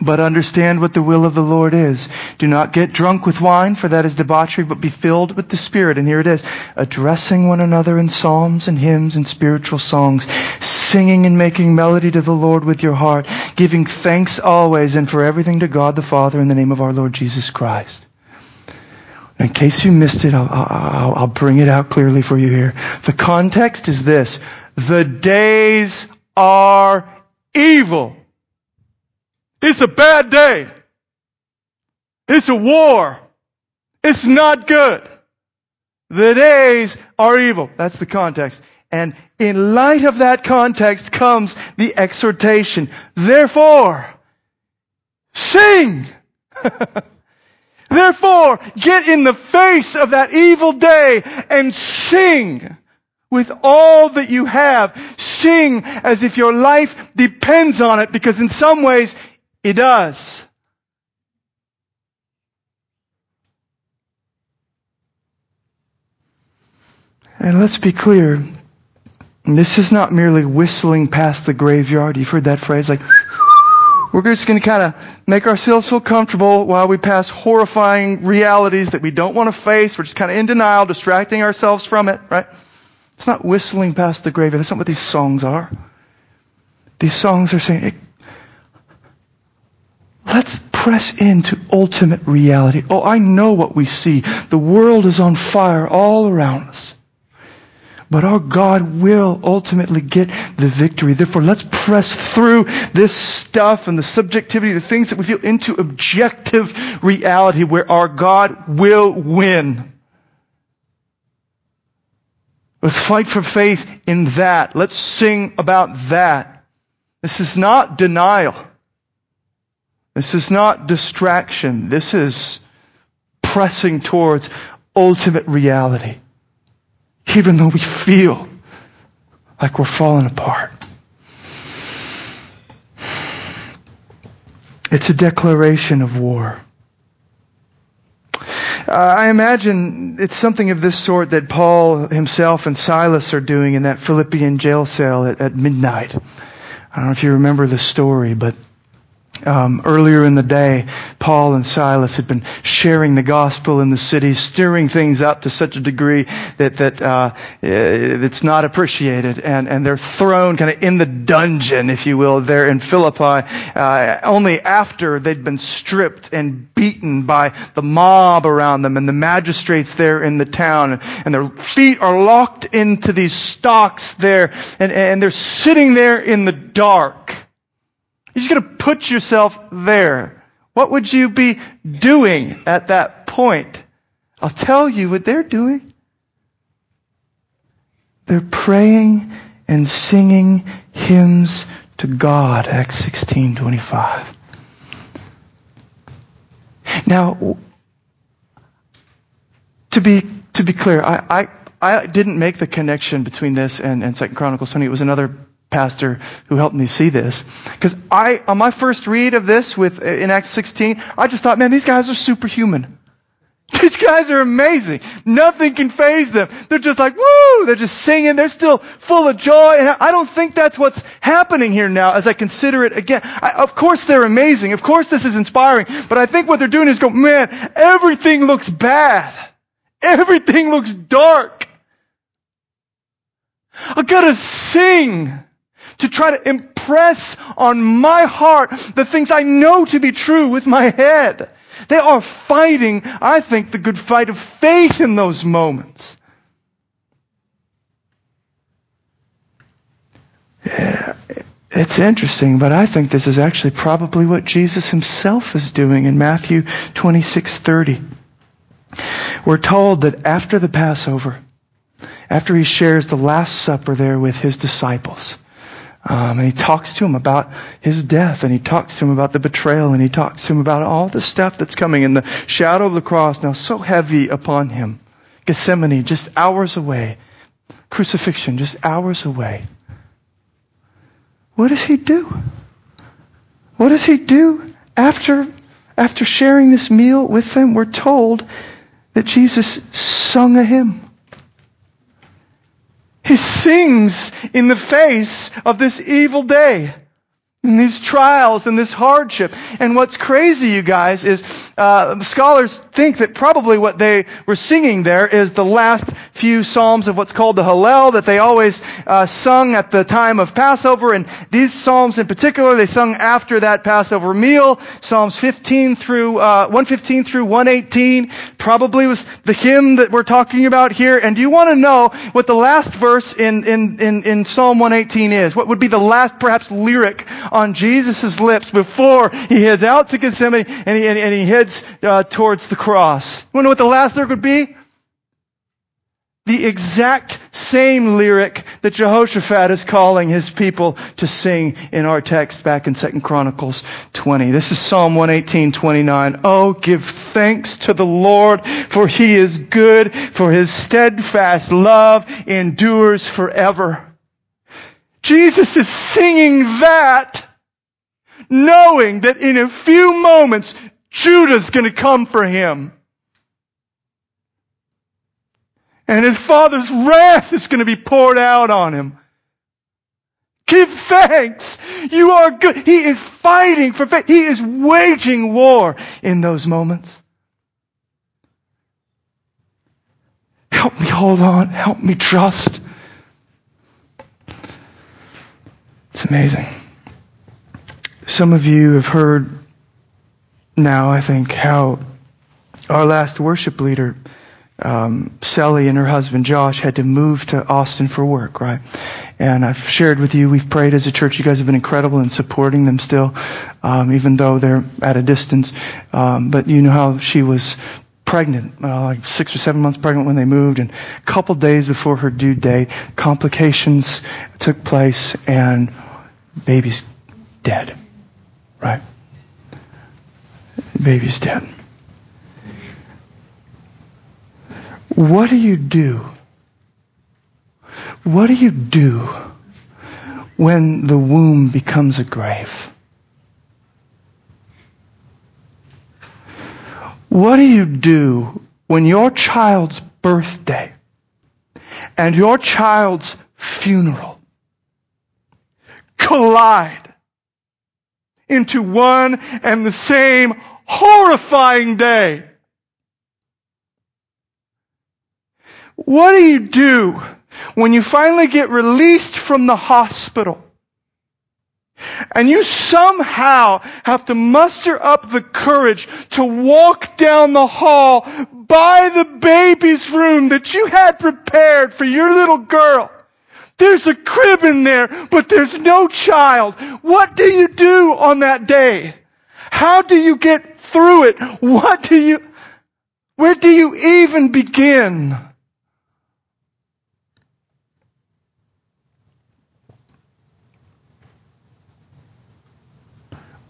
but understand what the will of the Lord is. Do not get drunk with wine, for that is debauchery, but be filled with the Spirit. And here it is, addressing one another in psalms and hymns and spiritual songs, singing and making melody to the Lord with your heart, giving thanks always and for everything to God the Father in the name of our Lord Jesus Christ. In case you missed it, I'll bring it out clearly for you here. The context is this. The days are evil. It's a bad day. It's a war. It's not good. The days are evil. That's the context. And in light of that context comes the exhortation. Therefore, sing! Therefore, get in the face of that evil day and sing with all that you have. Sing as if your life depends on it, because in some ways it does. And let's be clear, this is not merely whistling past the graveyard. You've heard that phrase, like, we're just going to kind of make ourselves feel comfortable while we pass horrifying realities that we don't want to face. We're just kind of in denial, distracting ourselves from it, right? It's not whistling past the graveyard. That's not what these songs are. These songs are saying, hey, let's press into ultimate reality. Oh, I know what we see. The world is on fire all around us. But our God will ultimately get the victory. Therefore, let's press through this stuff and the subjectivity, the things that we feel, into objective reality where our God will win. Let's fight for faith in that. Let's sing about that. This is not denial. This is not distraction. This is pressing towards ultimate reality, even though we feel like we're falling apart. It's a declaration of war. I imagine it's something of this sort that Paul himself and Silas are doing in that Philippian jail cell at midnight. I don't know if you remember the story, but earlier in the day, Paul and Silas had been sharing the gospel in the city, stirring things up to such a degree that it's not appreciated, and they're thrown kind of in the dungeon, if you will, there in Philippi, only after they'd been stripped and beaten by the mob around them and the magistrates there in the town, and their feet are locked into these stocks there, and they're sitting there in the dark. You're just going to put yourself there. What would you be doing at that point? I'll tell you what they're doing. They're praying and singing hymns to God, Acts 16:25. Now, to be clear, I didn't make the connection between this and 2 Chronicles 20. It was another pastor who helped me see this, because on my first read of this in Acts 16, I just thought, man, these guys are superhuman. These guys are amazing. Nothing can faze them. They're just like, woo! They're just singing. They're still full of joy. And I don't think that's what's happening here now as I consider it again. Of course they're amazing. Of course this is inspiring. But I think what they're doing is go, man, everything looks bad. Everything looks dark. I gotta sing to try to impress on my heart the things I know to be true with my head. They are fighting, I think, the good fight of faith in those moments. Yeah, it's interesting, but I think this is actually probably what Jesus himself is doing in Matthew 26:30. We're told that after the Passover, after he shares the Last Supper there with his disciples, and he talks to him about his death, and he talks to him about the betrayal, and he talks to him about all the stuff that's coming, and the shadow of the cross now so heavy upon him. Gethsemane, just hours away. Crucifixion, just hours away. What does he do? What does he do after sharing this meal with them? We're told that Jesus sung a hymn. He sings in the face of this evil day and these trials and this hardship. And what's crazy, you guys, is scholars think that probably what they were singing there is the last few psalms of what's called the Hallel that they always sung at the time of Passover. And these psalms in particular, they sung after that Passover meal. Psalms 115 through 118 probably was the hymn that we're talking about here. And do you want to know what the last verse in Psalm 118 is? What would be the last, perhaps, lyric on Jesus' lips before he heads out to Gethsemane and he heads towards the cross? You want to know what the last lyric would be? The exact Same lyric that Jehoshaphat is calling his people to sing in our text back in 2 Chronicles 20. This is Psalm 118:29. Oh, give thanks to the Lord, for He is good, for His steadfast love endures forever. Jesus is singing that, knowing that in a few moments, Judah's going to come for him. And his father's wrath is going to be poured out on him. Give thanks. You are good. He is fighting for faith. He is waging war in those moments. Help me hold on. Help me trust. It's amazing. Some of you have heard now, I think, how our last worship leader, Sally, and her husband Josh had to move to Austin for work, right? And I've shared with you, we've prayed as a church. You guys have been incredible in supporting them still, even though they're at a distance. But you know how she was pregnant, like 6 or 7 months pregnant when they moved, and a couple days before her due date, complications took place, and baby's dead, right? Baby's dead. What do you do? What do you do when the womb becomes a grave? What do you do when your child's birthday and your child's funeral collide into one and the same horrifying day? What do you do when you finally get released from the hospital and you somehow have to muster up the courage to walk down the hall by the baby's room that you had prepared for your little girl? There's a crib in there, but there's no child. What do you do on that day? How do you get through it? Where do you even begin?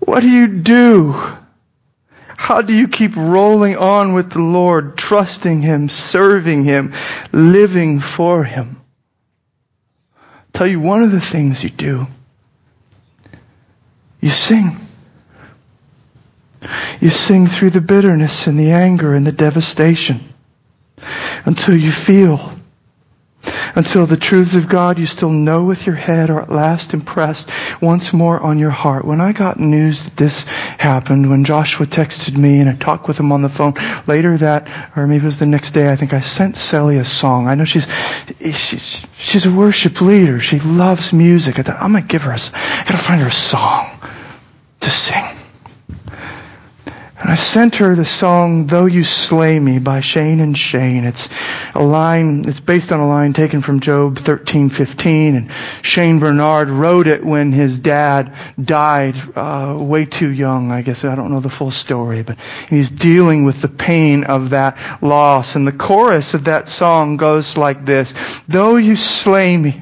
What do you do? How do you keep rolling on with the Lord, trusting Him, serving Him, living for Him? I'll tell you one of the things you do. You sing. You sing through the bitterness and the anger and the devastation until you feel, until the truths of God you still know with your head are at last impressed once more on your heart. When I got news that this happened, when Joshua texted me and I talked with him on the phone later that, or maybe it was the next day, I think I sent Sally a song. I know she's a worship leader. She loves music. I thought, I'm going to give her I got to find her a song to sing. And I sent her the song, Though You Slay Me by Shane and Shane. It's based on a line taken from Job 13:15, and Shane Bernard wrote it when his dad died way too young, I guess. I don't know the full story, but he's dealing with the pain of that loss. And the chorus of that song goes like this: Though you slay me,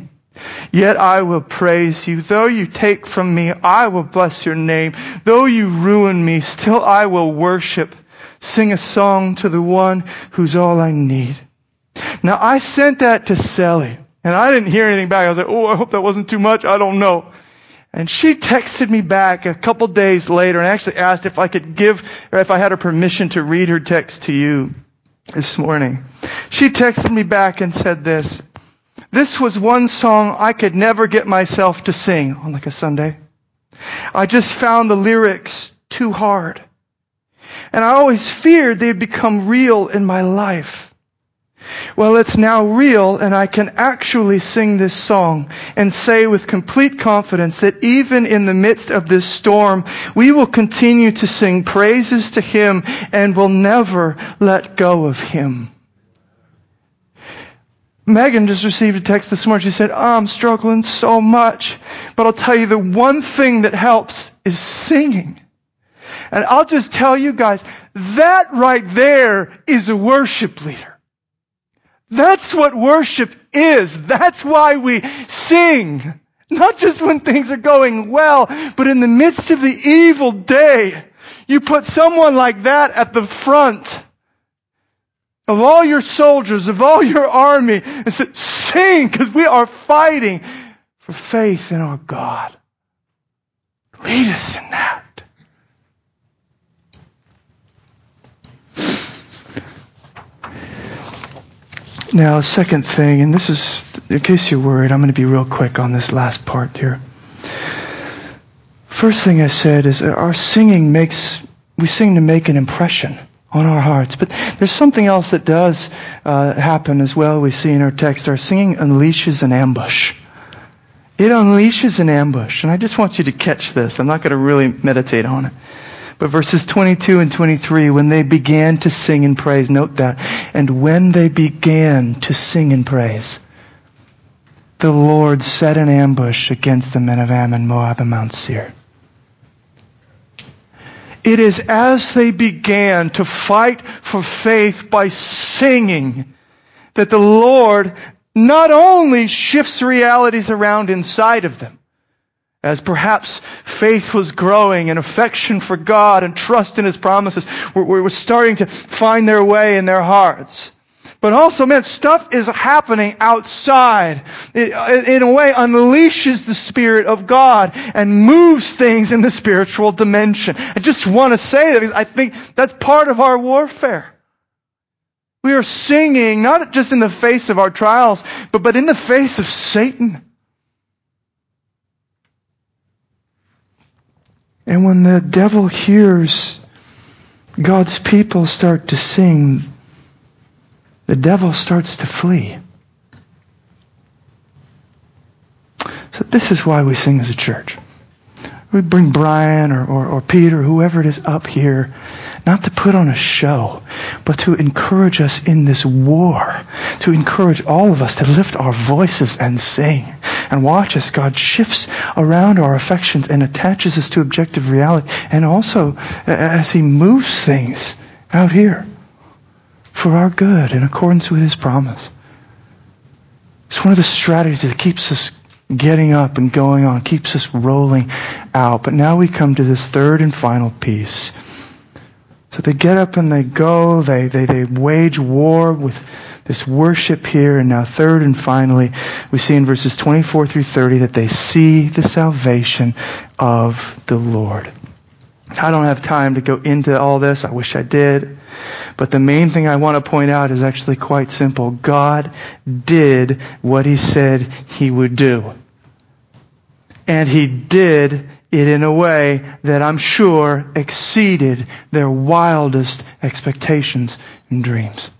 yet I will praise you. Though you take from me, I will bless your name. Though you ruin me, still I will worship. Sing a song to the one who's all I need. Now, I sent that to Sally, and I didn't hear anything back. I was like, I hope that wasn't too much. I don't know. And she texted me back a couple days later and actually asked if I could if I had her permission to read her text to you this morning. She texted me back and said this: This was one song I could never get myself to sing on like a Sunday. I just found the lyrics too hard. And I always feared they'd become real in my life. Well, it's now real, and I can actually sing this song and say with complete confidence that even in the midst of this storm, we will continue to sing praises to Him and will never let go of Him. Megan just received a text this morning. She said, I'm struggling so much. But I'll tell you, the one thing that helps is singing. And I'll just tell you guys, that right there is a worship leader. That's what worship is. That's why we sing. Not just when things are going well, but in the midst of the evil day. You put someone like that at the front of all your soldiers, of all your army, and said, sing, because we are fighting for faith in our God. Lead us in that. Now, second thing, and this is, in case you're worried, I'm going to be real quick on this last part here. First thing I said is our singing we sing to make an impression on our hearts. But there's something else that does happen as well. We see in our text, our singing unleashes an ambush. It unleashes an ambush. And I just want you to catch this. I'm not going to really meditate on it. But verses 22 and 23, when they began to sing and praise, note that. And when they began to sing and praise, the Lord set an ambush against the men of Ammon, Moab, and Mount Seir. It is as they began to fight for faith by singing that the Lord not only shifts realities around inside of them, as perhaps faith was growing and affection for God and trust in His promises were starting to find their way in their hearts. But also, man, stuff is happening outside. It in a way, unleashes the Spirit of God and moves things in the spiritual dimension. I just want to say that because I think that's part of our warfare. We are singing, not just in the face of our trials, but in the face of Satan. And when the devil hears God's people start to sing, the devil starts to flee. So this is why we sing as a church. We bring Brian or Peter, whoever it is, up here, not to put on a show, but to encourage us in this war, to encourage all of us to lift our voices and sing. And watch as God shifts around our affections and attaches us to objective reality. And also, as He moves things out here for our good in accordance with His promise. It's one of the strategies that keeps us getting up and going on, keeps us rolling out. But now we come to this third and final piece. So they get up and they go, they wage war with this worship here. And now third and finally, we see in verses 24 through 30 that they see the salvation of the Lord. I don't have time to go into all this. I wish I did. But the main thing I want to point out is actually quite simple. God did what He said He would do. And He did it in a way that I'm sure exceeded their wildest expectations and dreams.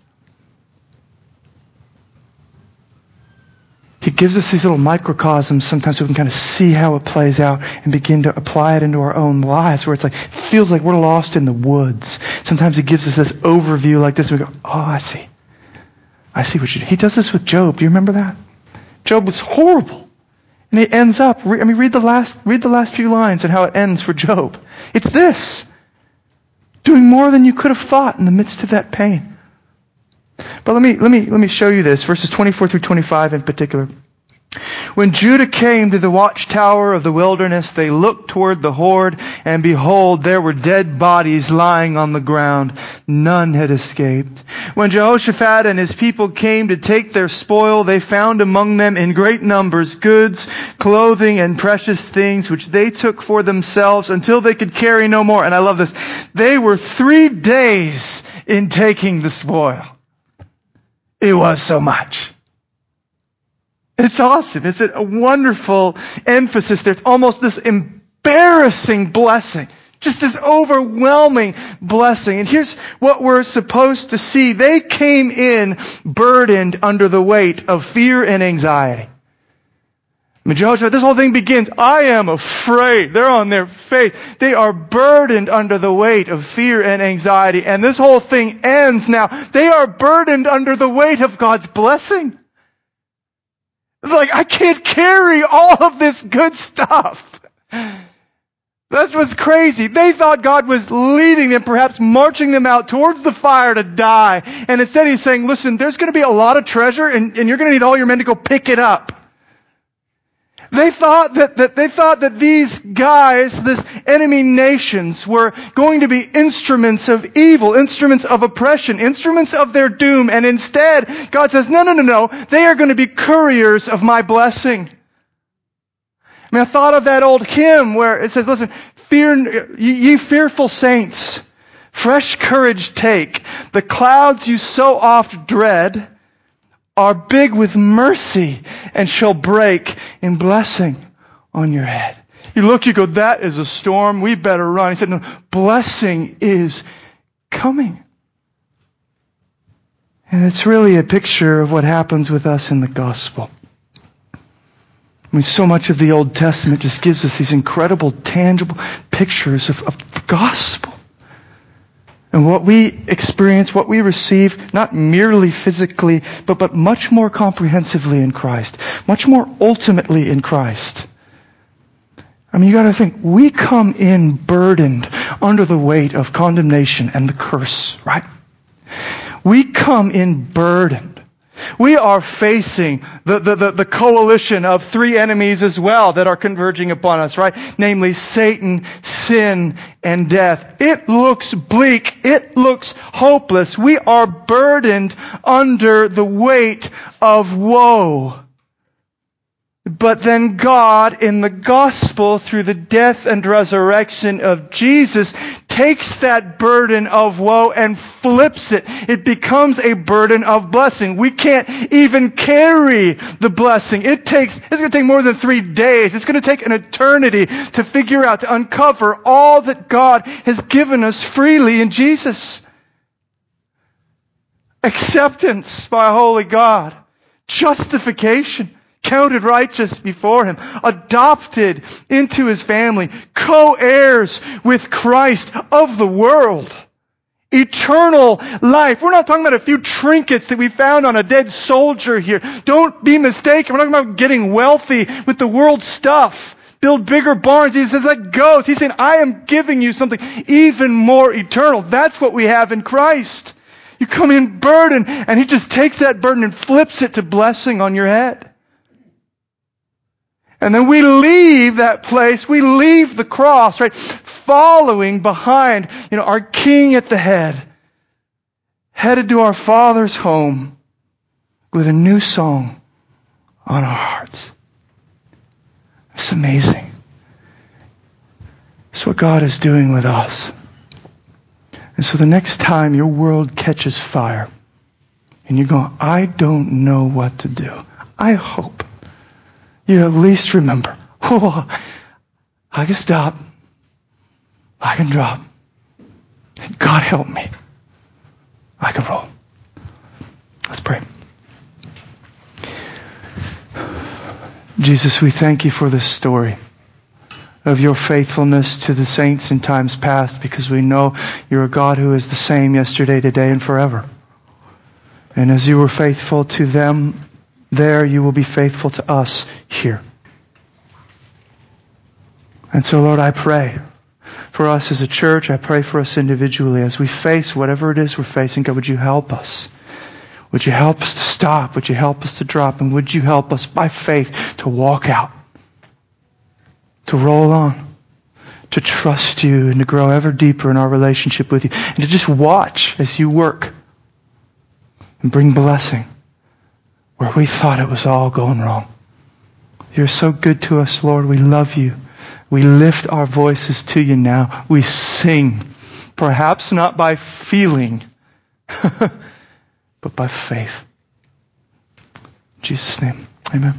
He gives us these little microcosms sometimes so we can kind of see how it plays out and begin to apply it into our own lives where it's like, it feels like we're lost in the woods. Sometimes He gives us this overview like this and we go, oh, I see. I see what you do. He does this with Job. Do you remember that? Job was horrible. And it ends up, read the last few lines and how it ends for Job. It's this. Doing more than you could have thought in the midst of that pain. But let me show you this, verses 24 through 25 in particular. When Judah came to the watchtower of the wilderness, they looked toward the horde, and behold, there were dead bodies lying on the ground. None had escaped. When Jehoshaphat and his people came to take their spoil, they found among them in great numbers goods, clothing, and precious things, which they took for themselves until they could carry no more. And I love this. They were 3 days in taking the spoil. It was so much. It's awesome. It's a wonderful emphasis. There's almost this embarrassing blessing. Just this overwhelming blessing. And here's what we're supposed to see. They came in burdened under the weight of fear and anxiety. I mean, Jehoshaphat, this whole thing begins, I am afraid. They're on their face. They are burdened under the weight of fear and anxiety. And this whole thing ends now. They are burdened under the weight of God's blessing. It's like, I can't carry all of this good stuff. That's what's crazy. They thought God was leading them, perhaps marching them out towards the fire to die. And instead he's saying, listen, there's going to be a lot of treasure and you're going to need all your men to go pick it up. They thought that these guys, this enemy nations, were going to be instruments of evil, instruments of oppression, instruments of their doom. And instead, God says, no. They are going to be couriers of my blessing. I mean, I thought of that old hymn where it says, listen, fear, ye fearful saints, fresh courage take. The clouds you so oft dread are big with mercy and shall break in blessing on your head. You look, you go, that is a storm. We better run. He said, no, blessing is coming. And it's really a picture of what happens with us in the gospel. I mean, so much of the Old Testament just gives us these incredible, tangible pictures of the gospel. And what we experience, what we receive, not merely physically, but much more comprehensively in Christ. Much more ultimately in Christ. I mean, you gotta think, we come in burdened under the weight of condemnation and the curse, right? We come in burdened. We are facing the coalition of three enemies as well that are converging upon us, right? Namely, Satan, sin, and death. It looks bleak. It looks hopeless. We are burdened under the weight of woe. But then God, in the gospel, through the death and resurrection of Jesus, takes that burden of woe and flips it. It becomes a burden of blessing. We can't even carry the blessing. It's going to take more than 3 days. It's going to take an eternity to figure out, to uncover all that God has given us freely in Jesus. Acceptance by holy God. Justification. Counted righteous before Him, adopted into His family, co-heirs with Christ of the world, eternal life. We're not talking about a few trinkets that we found on a dead soldier here. Don't be mistaken. We're not talking about getting wealthy with the world stuff. Build bigger barns. He says, like goats. He's saying, I am giving you something even more eternal. That's what we have in Christ. You come in burdened, and He just takes that burden and flips it to blessing on your head. And then we leave that place, we leave the cross, right? Following behind, our King at the head, headed to our Father's home with a new song on our hearts. It's amazing. It's what God is doing with us. And so the next time your world catches fire and you go, I don't know what to do, I hope you at least remember, I can stop. I can drop. And God help me. I can roll. Let's pray. Jesus, we thank you for this story of your faithfulness to the saints in times past, because we know you're a God who is the same yesterday, today, and forever. And as you were faithful to them there, you will be faithful to us here. And so, Lord, I pray for us as a church. I pray for us individually. As we face whatever it is we're facing, God, would you help us? Would you help us to stop? Would you help us to drop? And would you help us by faith to walk out, to roll on, to trust you and to grow ever deeper in our relationship with you, and to just watch as you work and bring blessing where we thought it was all going wrong. You're so good to us, Lord. We love you. We lift our voices to you now. We sing, perhaps not by feeling, but by faith. In Jesus' name, amen.